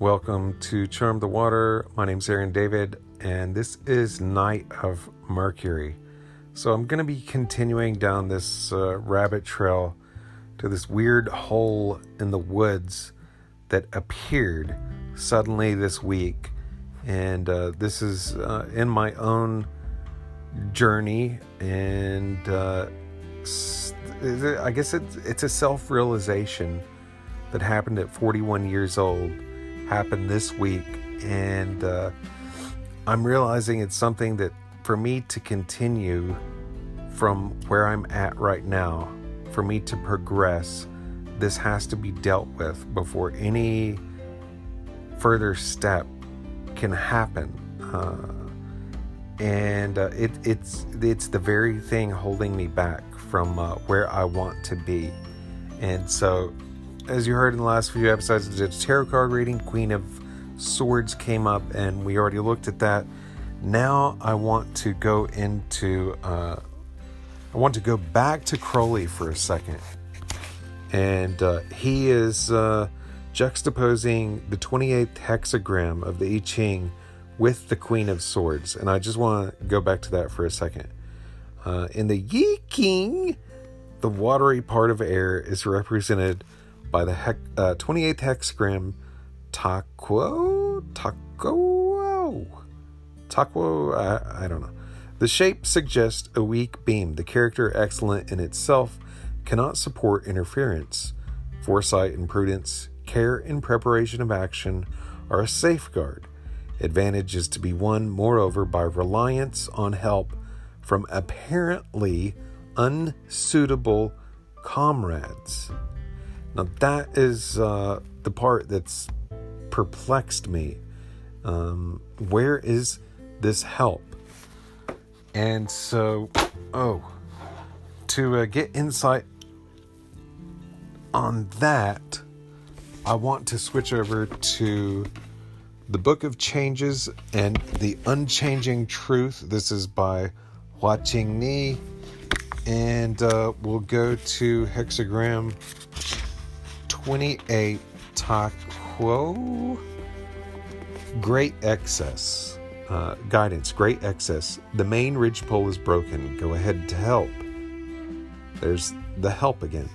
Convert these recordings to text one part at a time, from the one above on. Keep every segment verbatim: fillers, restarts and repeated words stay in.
Welcome to Charm the Water. My name's Aaron David, and this is Night of Mercury. So I'm going to be continuing down this uh, rabbit trail to this weird hole in the woods that appeared suddenly this week. And uh, this is uh, in my own journey, and uh, I guess it's, it's a self-realization that happened at forty-one years old, happened this week, and uh, I'm realizing it's something that for me to continue from where I'm at right now, for me to progress, this has to be dealt with before any further step can happen. Uh, and uh, it, it's it's the very thing holding me back from uh, where I want to be. And so, as you heard in the last few episodes of the tarot card reading, Queen of Swords came up, and we already looked at that. Now I want to go into, uh, I want to go back to Crowley for a second. And uh, he is uh, juxtaposing the twenty-eighth hexagram of the I Ching with the Queen of Swords. And I just want to go back to that for a second. Uh, in the Yi King, the watery part of air is represented by the heck, uh, twenty-eighth hexagram, Ta Kuo? Ta Kuo? Ta Kuo? I, I don't know. The shape suggests a weak beam. The character, excellent in itself, cannot support interference. Foresight and prudence, care in preparation of action, are a safeguard. Advantage is to be won, moreover, by reliance on help from apparently unsuitable comrades. Now that is uh, the part that's perplexed me. Um, where is this help? And so, oh, to uh, get insight on that, I want to switch over to the Book of Changes and the Unchanging Truth. This is by Hua Qing Ni, and uh, we'll go to Hexagram twenty-eight, Ta Kuo, Great Excess. Uh, guidance, Great Excess. The main ridgepole is broken. Go ahead to help. There's the help again.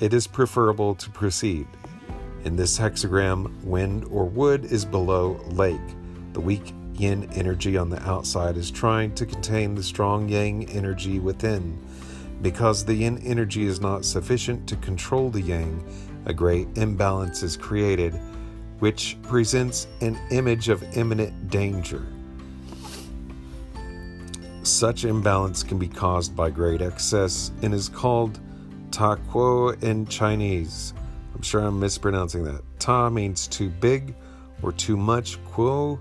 It is preferable to proceed. In this hexagram, wind or wood is below lake. The weak yin energy on the outside is trying to contain the strong yang energy within. Because the yin energy is not sufficient to control the yang, a great imbalance is created, which presents an image of imminent danger. Such imbalance can be caused by great excess and is called Ta Kuo in Chinese. I'm sure I'm mispronouncing that. Ta means too big or too much. Kuo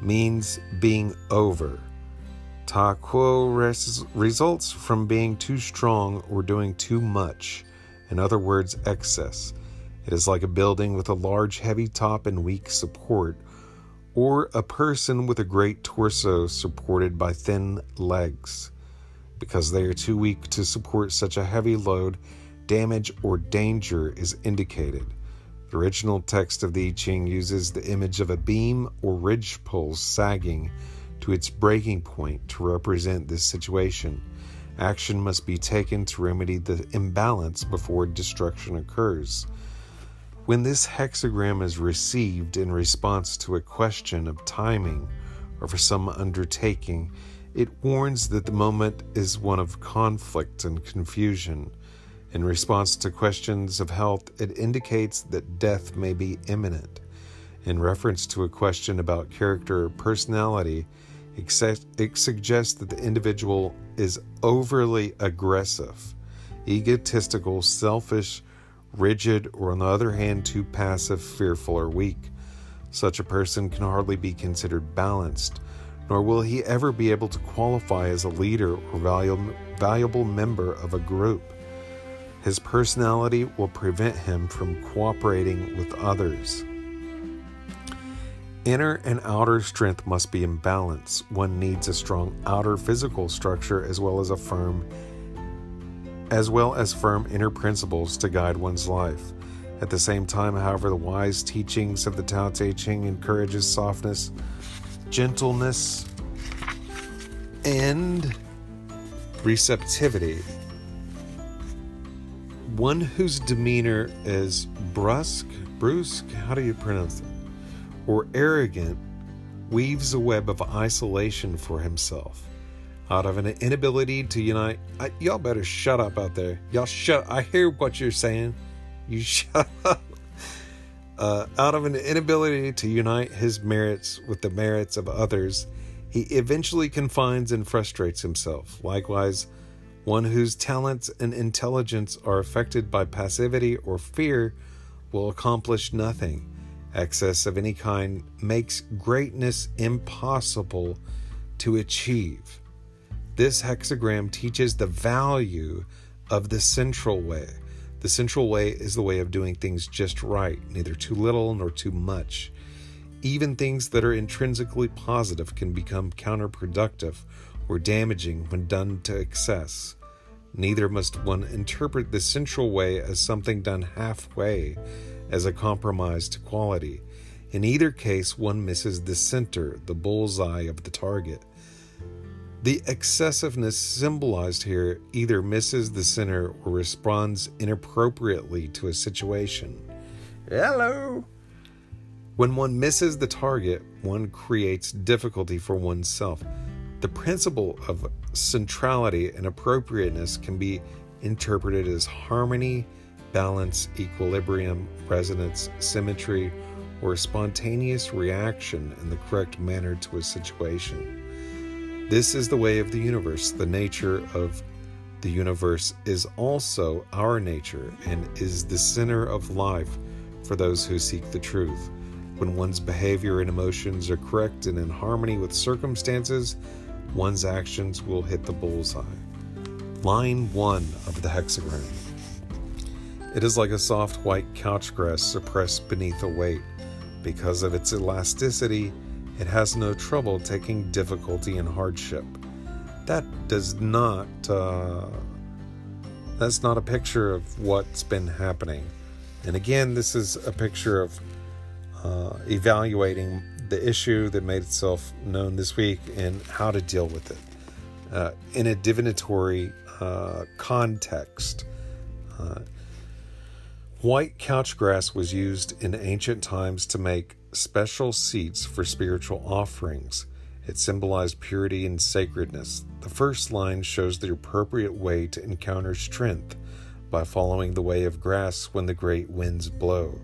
means being over. Ta Kuo res- results from being too strong or doing too much. In other words, excess. It is like a building with a large, heavy top and weak support, or a person with a great torso supported by thin legs. Because they are too weak to support such a heavy load, damage or danger is indicated. The original text of the I Ching uses the image of a beam or ridgepole sagging to its breaking point to represent this situation. Action must be taken to remedy the imbalance before destruction occurs. When this hexagram is received in response to a question of timing or for some undertaking, it warns that the moment is one of conflict and confusion. In response to questions of health, it indicates that death may be imminent. In reference to a question about character or personality, it suggests that the individual is overly aggressive, egotistical, selfish, rigid, or on the other hand, too passive, fearful, or weak. Such a person can hardly be considered balanced, nor will he ever be able to qualify as a leader or valuable, valuable member of a group. His personality will prevent him from cooperating with others. Inner and outer strength must be in balance. One needs a strong outer physical structure as well as a firm as well as firm inner principles to guide one's life. At the same time, however, the wise teachings of the Tao Te Ching encourages softness, gentleness, and receptivity. One whose demeanor is brusque, brusque, how do you pronounce it, or arrogant, weaves a web of isolation for himself out of an inability to unite. I, y'all better shut up out there. Y'all shut up. I hear what you're saying. You shut up. Uh, out of an inability to unite his merits with the merits of others, he eventually confines and frustrates himself. Likewise, one whose talents and intelligence are affected by passivity or fear will accomplish nothing. Excess of any kind makes greatness impossible to achieve. This hexagram teaches the value of the central way. The central way is the way of doing things just right, neither too little nor too much. Even things that are intrinsically positive can become counterproductive or damaging when done to excess. Neither must one interpret the central way as something done halfway, as a compromise to quality. In either case, one misses the center, the bullseye of the target. The excessiveness symbolized here either misses the center or responds inappropriately to a situation. Hello! When one misses the target, one creates difficulty for oneself. The principle of centrality and appropriateness can be interpreted as harmony, balance, equilibrium, resonance, symmetry, or spontaneous reaction in the correct manner to a situation. This is the way of the universe. The nature of the universe is also our nature and is the center of life for those who seek the truth. When one's behavior and emotions are correct and in harmony with circumstances, one's actions will hit the bullseye. Line one of the hexagram. It is like a soft white couch grass suppressed beneath a weight. Because of its elasticity, it has no trouble taking difficulty and hardship. That does not, uh, that's not a picture of what's been happening. And again, this is a picture of uh, evaluating the issue that made itself known this week and how to deal with it uh, in a divinatory uh, context. Uh, White couch grass was used in ancient times to make special seats for spiritual offerings. It symbolized purity and sacredness. The first line shows the appropriate way to encounter strength by following the way of grass when the great winds blow.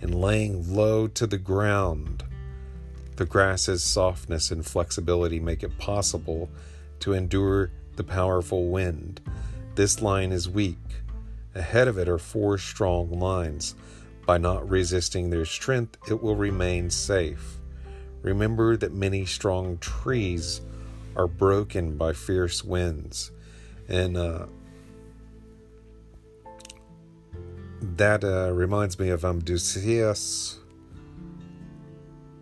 And laying low to the ground, the grass's softness and flexibility make it possible to endure the powerful wind. This line is weak. Ahead of it are four strong lines. By not resisting their strength, it will remain safe. Remember that many strong trees are broken by fierce winds. And uh, that uh, reminds me of Amdusias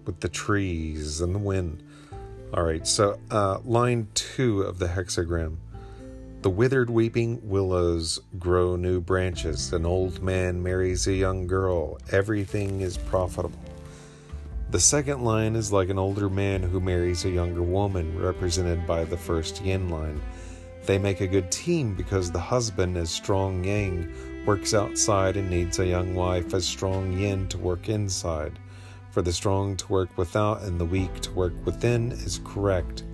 with the trees and the wind. All right, so uh, line two of the hexagram. The withered weeping willows grow new branches. An old man marries a young girl. Everything is profitable. The second line is like an older man who marries a younger woman, represented by the first yin line. They make a good team because the husband, as strong yang, works outside and needs a young wife as strong yin to work inside. For the strong to work without and the weak to work within is correct.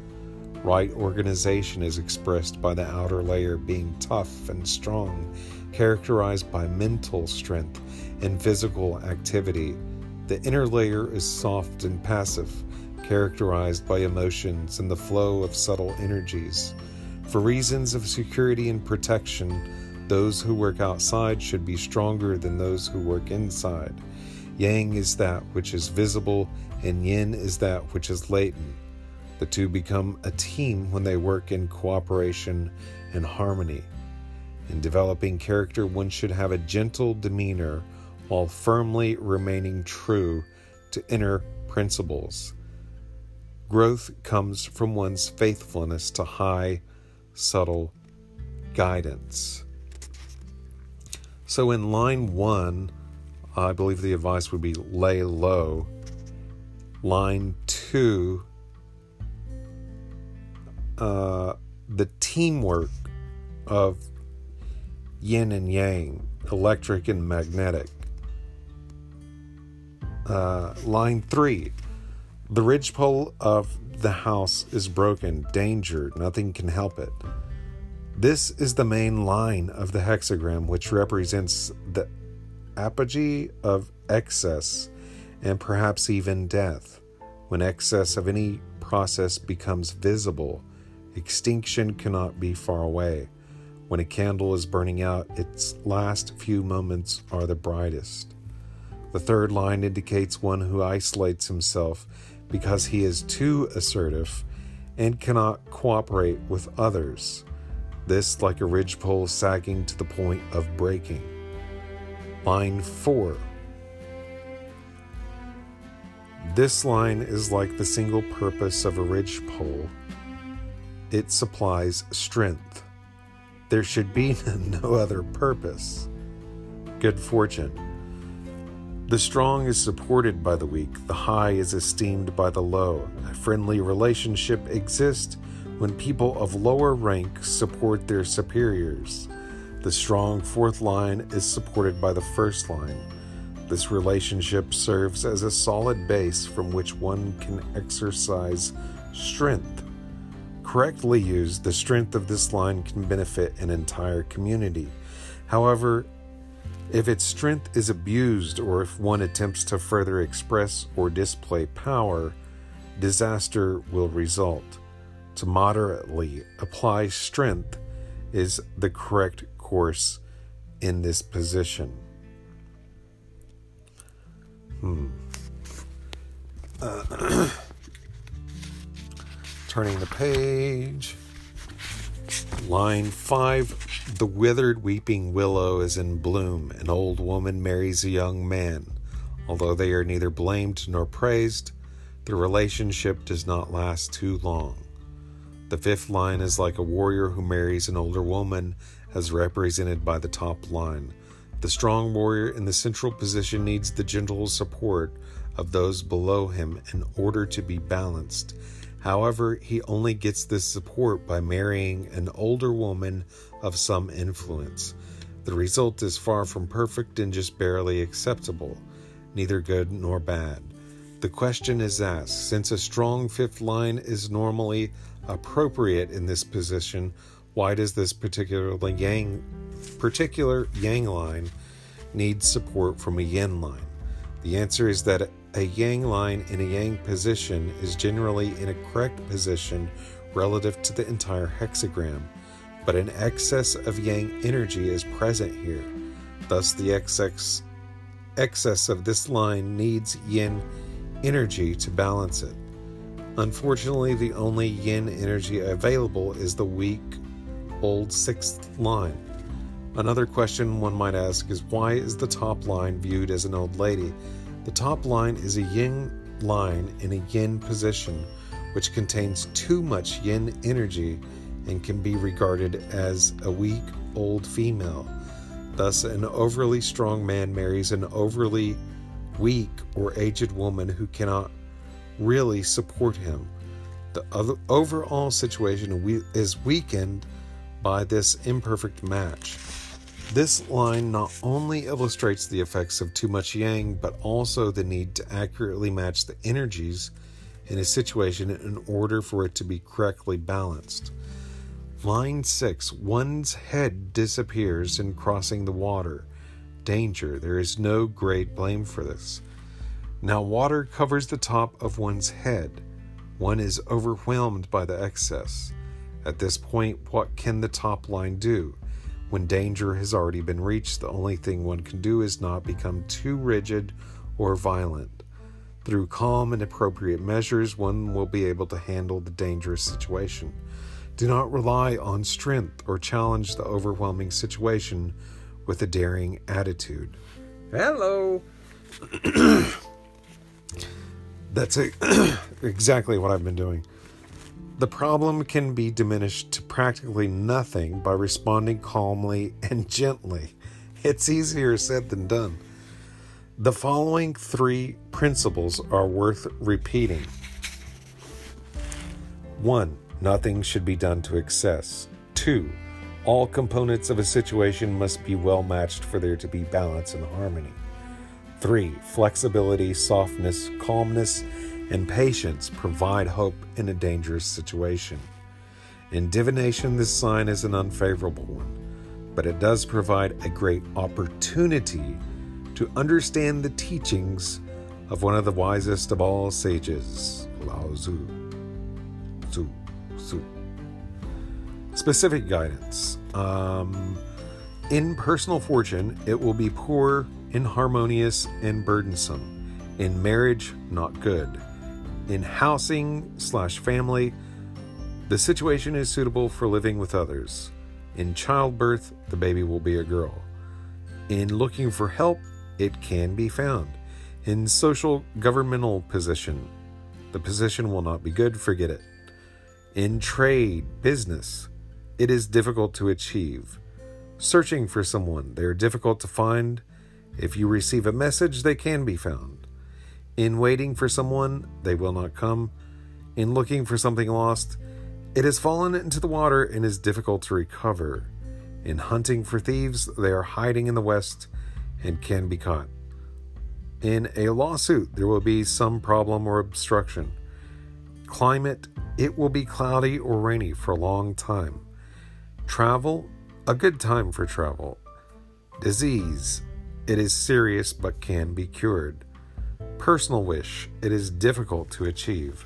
Right organization is expressed by the outer layer being tough and strong, characterized by mental strength and physical activity. The inner layer is soft and passive, characterized by emotions and the flow of subtle energies. For reasons of security and protection, those who work outside should be stronger than those who work inside. Yang is that which is visible, and yin is that which is latent. The two become a team when they work in cooperation and harmony. In developing character, one should have a gentle demeanor while firmly remaining true to inner principles. Growth comes from one's faithfulness to high, subtle guidance. So in line one I believe the advice would be lay low. Line two, uh, the teamwork of yin and yang, electric and magnetic. Uh, line three, the ridgepole of the house is broken, danger, nothing can help it. This is the main line of the hexagram, which represents the apogee of excess and perhaps even death. When excess of any process becomes visible, extinction cannot be far away. When a candle is burning out, its last few moments are the brightest. The third line indicates one who isolates himself because he is too assertive and cannot cooperate with others. This like a ridgepole sagging to the point of breaking. Line four. This line is like the single purpose of a ridgepole. It supplies strength. There should be no other purpose. Good fortune. The strong is supported by the weak. The high is esteemed by the low. A friendly relationship exists when people of lower rank support their superiors. The strong fourth line is supported by the first line. This relationship serves as a solid base from which one can exercise strength. Correctly used, the strength of this line can benefit an entire community. However, if its strength is abused or if one attempts to further express or display power, disaster will result. To moderately apply strength is the correct course in this position. Hmm. Uh, turning the page. Line five. The withered weeping willow is in bloom. An old woman marries a young man. Although they are neither blamed nor praised, the relationship does not last too long. The fifth line is like a warrior who marries an older woman, as represented by the top line. The strong warrior in the central position needs the gentle support of those below him in order to be balanced. However, he only gets this support by marrying an older woman of some influence. The result is far from perfect and just barely acceptable, neither good nor bad. The question is asked, since a strong fifth line is normally appropriate in this position, why does this particular yang, particular yang line need support from a yin line? The answer is that a yang line in a yang position is generally in a correct position relative to the entire hexagram, but an excess of yang energy is present here. Thus, the excess, excess of this line needs yin energy to balance it. Unfortunately, the only yin energy available is the weak old sixth line. Another question one might ask is, why is the top line viewed as an old lady? The top line is a yin line in a yin position, which contains too much yin energy and can be regarded as a weak old female. Thus, an overly strong man marries an overly weak or aged woman who cannot really support him. The other, overall situation we, is weakened by this imperfect match. This line not only illustrates the effects of too much yang, but also the need to accurately match the energies in a situation in order for it to be correctly balanced. Line six. One's head disappears in crossing the water. Danger. There is no great blame for this. Now water covers the top of one's head. One is overwhelmed by the excess. At this point, what can the top line do? When danger has already been reached, the only thing one can do is not become too rigid or violent. Through calm and appropriate measures, one will be able to handle the dangerous situation. Do not rely on strength or challenge the overwhelming situation with a daring attitude. Hello! That's a, exactly what I've been doing. The problem can be diminished to practically nothing by responding calmly and gently. It's easier said than done. The following three principles are worth repeating. One, nothing should be done to excess. Two, all components of a situation must be well matched for there to be balance and harmony. Three, flexibility, softness, calmness, and patience provide hope in a dangerous situation. In divination, this sign is an unfavorable one, but it does provide a great opportunity to understand the teachings of one of the wisest of all sages, Lao Tzu. Tzu, Tzu. Specific guidance. Um, in personal fortune, it will be poor, inharmonious, and burdensome. In marriage, not good. In housing slash family, the situation is suitable for living with others. In childbirth, the baby will be a girl. In looking for help, it can be found. In social governmental position, the position will not be good, forget it. In trade, business, it is difficult to achieve. Searching for someone, they are difficult to find. If you receive a message, they can be found. In waiting for someone, they will not come. In looking for something lost, it has fallen into the water and is difficult to recover. In hunting for thieves, they are hiding in the west and can be caught. In a lawsuit, there will be some problem or obstruction. Climate, it will be cloudy or rainy for a long time. Travel, a good time for travel. Disease, it is serious but can be cured. Personal wish, it is difficult to achieve.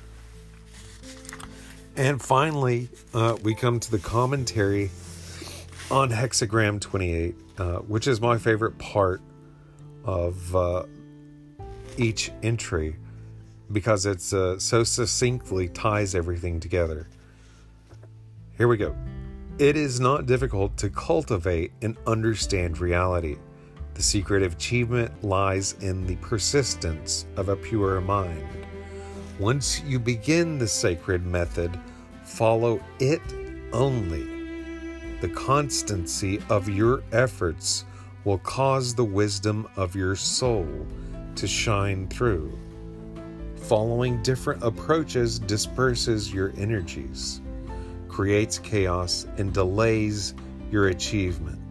And finally, uh, we come to the commentary on Hexagram twenty-eight, uh, which is my favorite part of uh, each entry because it's uh, so succinctly ties everything together. Here we go. It is not difficult to cultivate and understand reality. The secret of achievement lies in the persistence of a pure mind. Once you begin the sacred method, follow it only. The constancy of your efforts will cause the wisdom of your soul to shine through. Following different approaches disperses your energies, creates chaos, and delays your achievement.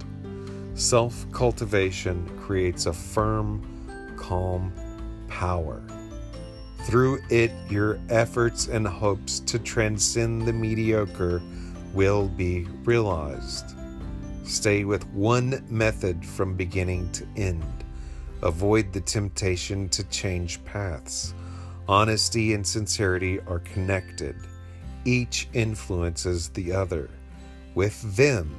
Self-cultivation creates a firm, calm power. Through it, your efforts and hopes to transcend the mediocre will be realized. Stay with one method from beginning to end. Avoid the temptation to change paths. Honesty and sincerity are connected. Each influences the other. With them,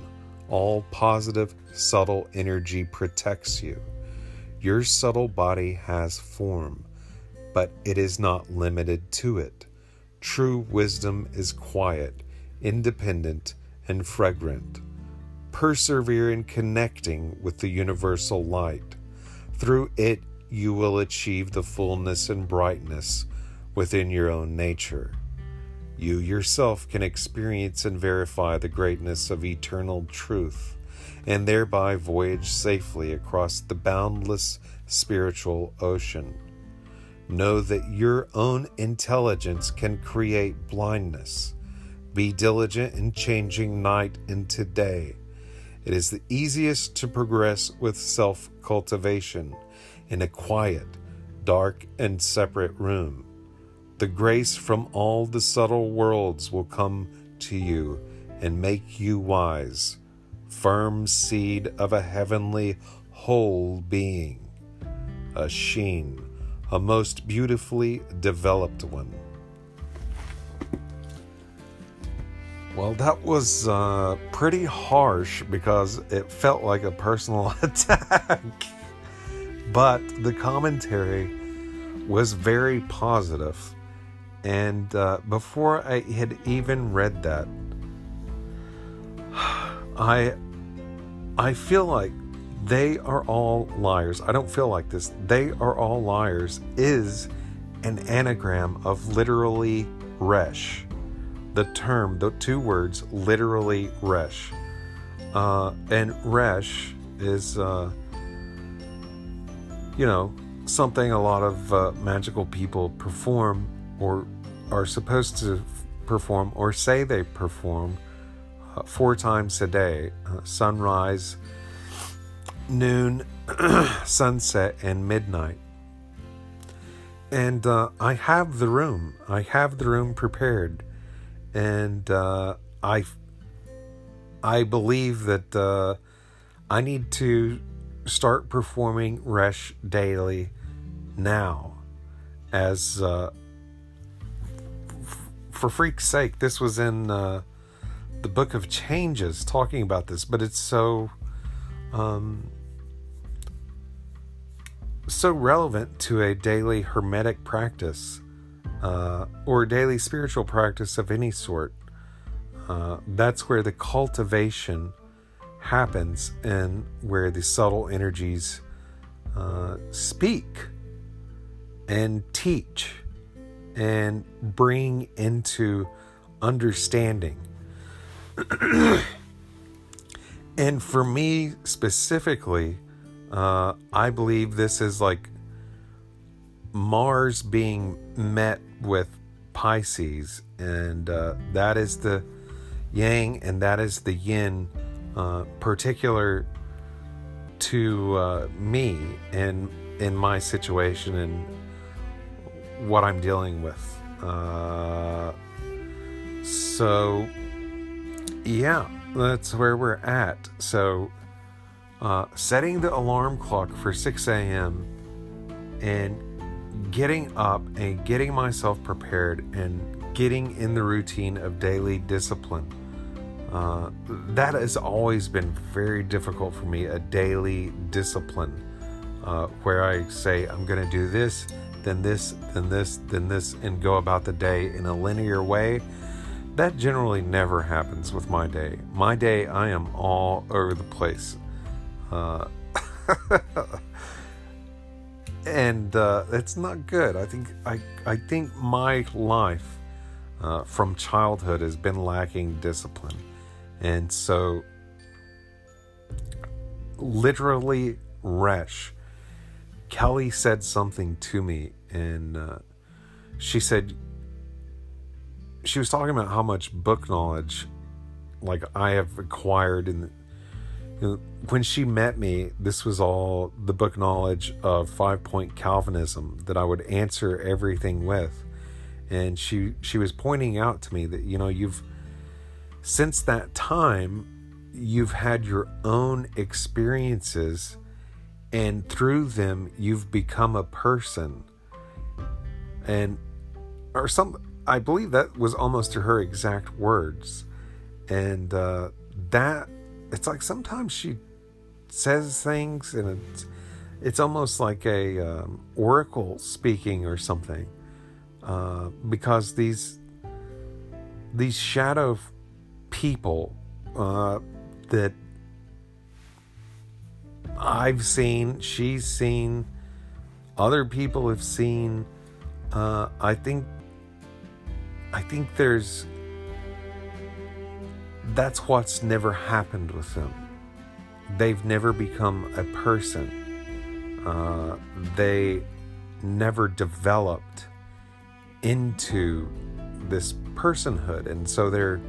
all positive, subtle energy protects you. Your subtle body has form, but it is not limited to it. True wisdom is quiet, independent, and fragrant. Persevere in connecting with the universal light. Through it, you will achieve the fullness and brightness within your own nature. You yourself can experience and verify the greatness of eternal truth, and thereby voyage safely across the boundless spiritual ocean. Know that your own intelligence can create blindness. Be diligent in changing night into day. It is the easiest to progress with self-cultivation in a quiet, dark, and separate room. The grace from all the subtle worlds will come to you and make you wise, firm seed of a heavenly whole being, a sheen, a most beautifully developed one. Well, that was uh, pretty harsh because it felt like a personal attack. But the commentary was very positive. And uh, before I had even read that, I I feel like they are all liars. I don't feel like this. They are all liars is an anagram of literally Resh. The term, the two words, literally Resh. Uh, and Resh is, uh, you know, something a lot of uh, magical people perform or are supposed to perform or say they perform uh, four times a day, uh, sunrise, noon, sunset, and midnight. And uh, I have the room. I have the room prepared. And uh, I, I believe that uh, I need to start performing Resh daily now. As, uh, f- for freak's sake, this was in uh, the Book of Changes talking about this. But it's so... Um, so relevant to a daily hermetic practice uh, or a daily spiritual practice of any sort. Uh, that's where the cultivation happens and where the subtle energies uh, speak and teach and bring into understanding. And for me specifically, Uh, I believe this is like Mars being met with Pisces, and uh, that is the yang and that is the yin, uh, particular to uh, me and in my situation and what I'm dealing with. Uh, so yeah, that's where we're at. So Uh, setting the alarm clock for six a.m. and getting up and getting myself prepared and getting in the routine of daily discipline. Uh, that has always been very difficult for me, a daily discipline, uh, where I say I'm going to do this, then this, then this, then this, and go about the day in a linear way. That generally never happens with my day. My day, I am all over the place. Uh, and uh, it's not good. I think I I think my life uh, from childhood has been lacking discipline, and so literally, Resh, Kelly said something to me, and uh, she said she was talking about how much book knowledge, like I have acquired in the, when she met me, this was all the book knowledge of five-point Calvinism that I would answer everything with. And she she was pointing out to me that, you know, you've, since that time, you've had your own experiences, and through them, you've become a person. And, or some, I believe that was almost her exact words. And uh, that... It's like sometimes she says things and it's, it's almost like a um, oracle speaking or something. Uh, because these these shadow people uh, that I've seen, she's seen, other people have seen. Uh, I think I think there's. That's what's never happened with them. They've never become a person. Uh, they never developed into this personhood. And so they're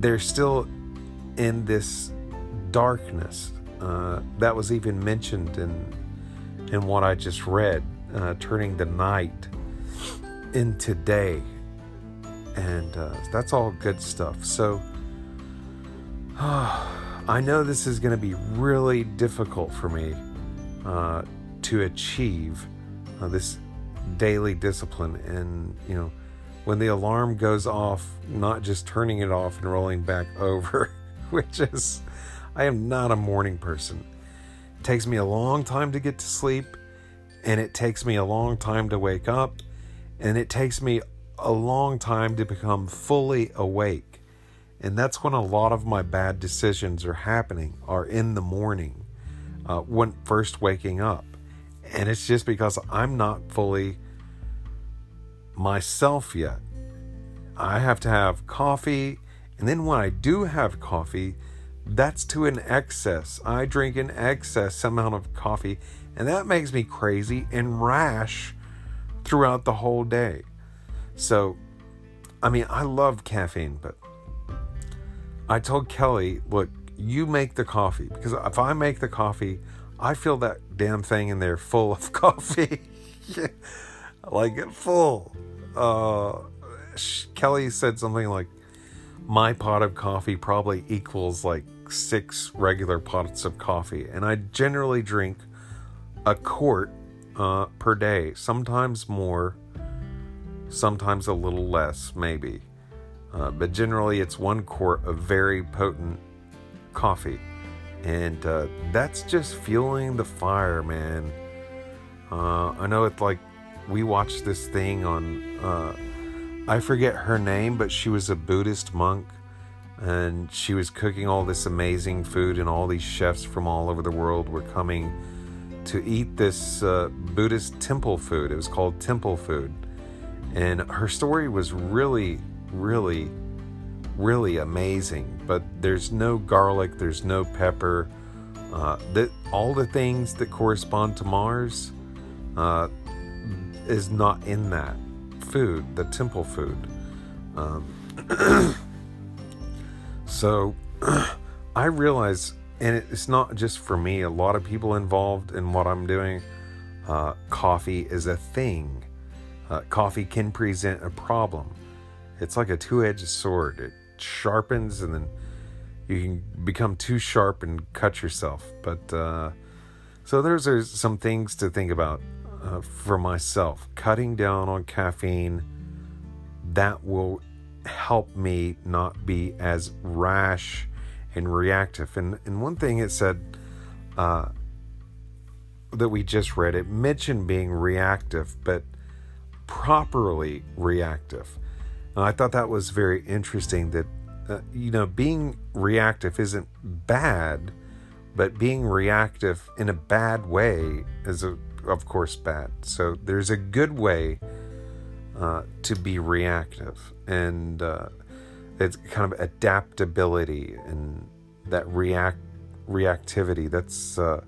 they're still in this darkness. Uh, that was even mentioned in, in what I just read, uh, turning the night into day. And uh, that's all good stuff. So oh, I know this is going to be really difficult for me uh, to achieve uh, this daily discipline. And, you know, when the alarm goes off, not just turning it off and rolling back over, which is, I am not a morning person. It takes me a long time to get to sleep, and it takes me a long time to wake up, and it takes me a long time to become fully awake. And that's when a lot of my bad decisions are happening, are in the morning, uh, when first waking up. And it's just because I'm not fully myself yet. I have to have coffee, and then when I do have coffee, That's to an excess. I drink an excess amount of coffee, and that makes me crazy and rash throughout the whole day. So, I mean, I love caffeine, but I told Kelly, look, you make the coffee, because if I make the coffee, I feel that damn thing in there full of coffee. Like, it full. Uh, Kelly said something like, my pot of coffee probably equals like six regular pots of coffee. And I generally drink a quart uh, per day, sometimes more, sometimes a little less, maybe. Uh, but generally it's one quart of very potent coffee. And uh, that's just fueling the fire, man. Uh, I know it's like, we watched this thing on, uh, I forget her name, but she was a Buddhist monk, and she was cooking all this amazing food, and all these chefs from all over the world were coming to eat this uh, Buddhist temple food. It was called temple food. And her story was really, really, really amazing. But there's no garlic, there's no pepper. Uh, that all the things that correspond to Mars uh, is not in that food, the temple food. Um, so I realize, and it's not just for me, a lot of people involved in what I'm doing. Uh, coffee is a thing. Uh, coffee can present a problem. It's like a two-edged sword. It sharpens, and then you can become too sharp and cut yourself. But uh, so those are some things to think about uh, for myself. Cutting down on caffeine, that will help me not be as rash and reactive. And, and one thing it said uh, that we just read, it mentioned being reactive, but properly reactive. And I thought that was very interesting that, uh, you know, being reactive isn't bad, but being reactive in a bad way is, a, of course, bad. So there's a good way uh, to be reactive, and uh, it's kind of adaptability and that react reactivity. That's uh,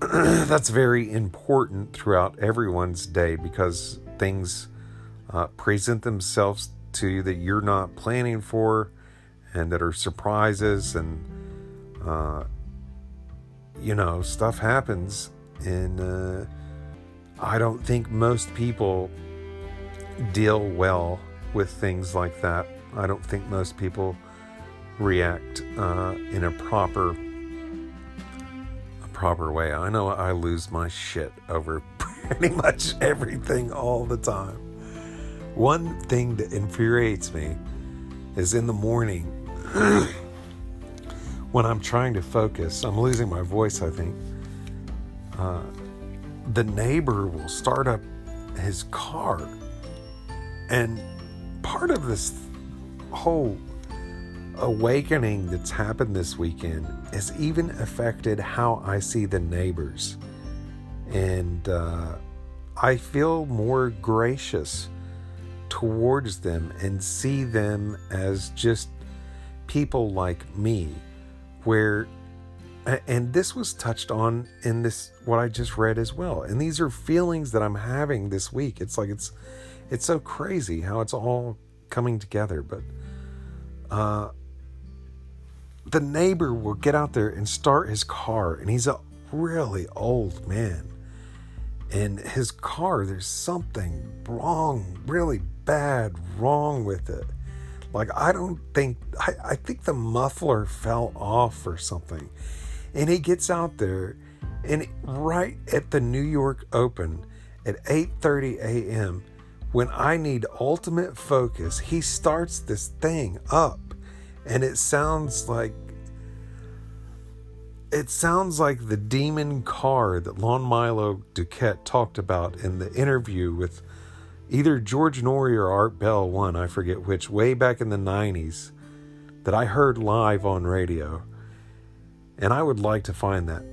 that's very important throughout everyone's day, because things uh, present themselves to you that you're not planning for, and that are surprises, and uh, you know, stuff happens. And uh, I don't think most people deal well with things like that. I don't think most people react uh, in a proper, a proper way. I know I lose my shit over pretty much everything all the time. One thing that infuriates me is in the morning when I'm trying to focus, I'm losing my voice, I think. Uh, the neighbor will start up his car, and part of this whole awakening that's happened this weekend has even affected how I see the neighbors. And uh, I feel more gracious towards them and see them as just people like me, where, and this was touched on in this, what I just read as well. And these are feelings that I'm having this week. It's like, it's, it's so crazy how it's all coming together. But uh, the neighbor will get out there and start his car, and he's a really old man. And his car, there's something wrong, really bad wrong with it. Like, I don't think, I, I think the muffler fell off or something. And he gets out there, and right at the New York Open at eight thirty a.m., when I need ultimate focus, he starts this thing up. And it sounds like, it sounds like the demon car that Lon Milo Duquette talked about in the interview with either George Norrie or Art Bell, one, I forget which, way back in the nineties, that I heard live on radio. And I would like to find that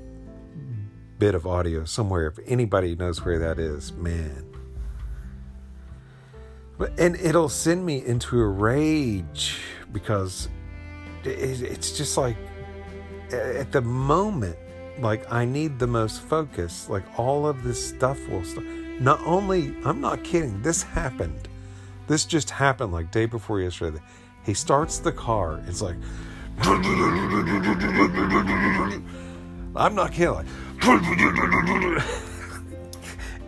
bit of audio somewhere, if anybody knows where that is, man. But, and it'll send me into a rage, because it, it's just like, at the moment, like, I need the most focus. Like, all of this stuff will start. Not only, I'm not kidding, this happened. This just happened, like, day before yesterday. He starts the car. It's like, I'm not kidding. Like,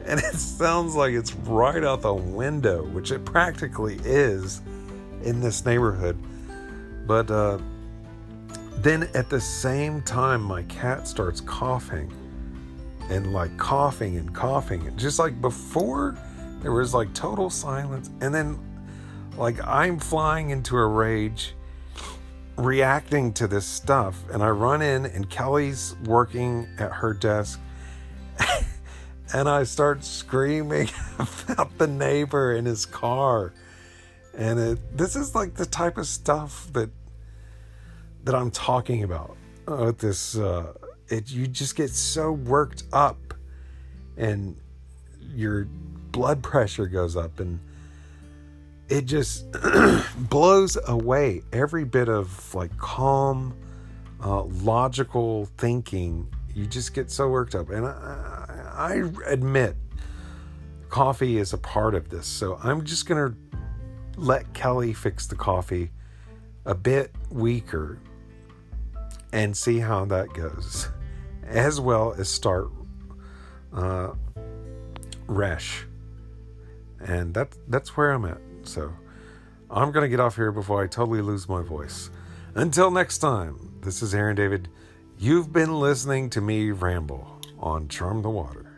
and it sounds like it's right out the window, which it practically is in this neighborhood. But uh, then at the same time, my cat starts coughing and like coughing and coughing. And just like before, there was like total silence. And then like I'm flying into a rage, reacting to this stuff. And I run in and Kelly's working at her desk. And I start screaming about the neighbor in his car. And it, this is like the type of stuff that that I'm talking about. Uh, this, uh, it, you just get so worked up, and your blood pressure goes up, and it just blows away every bit of like calm, uh, logical thinking. You just get so worked up, and I, I admit, coffee is a part of this. So I'm just gonna let Kelly fix the coffee a bit weaker and see how that goes, as well as start uh, Resh, and that that's where I'm at. So I'm gonna get off here before I totally lose my voice. Until next time, this is Aaron David. You've been listening to me ramble on Charm the Water.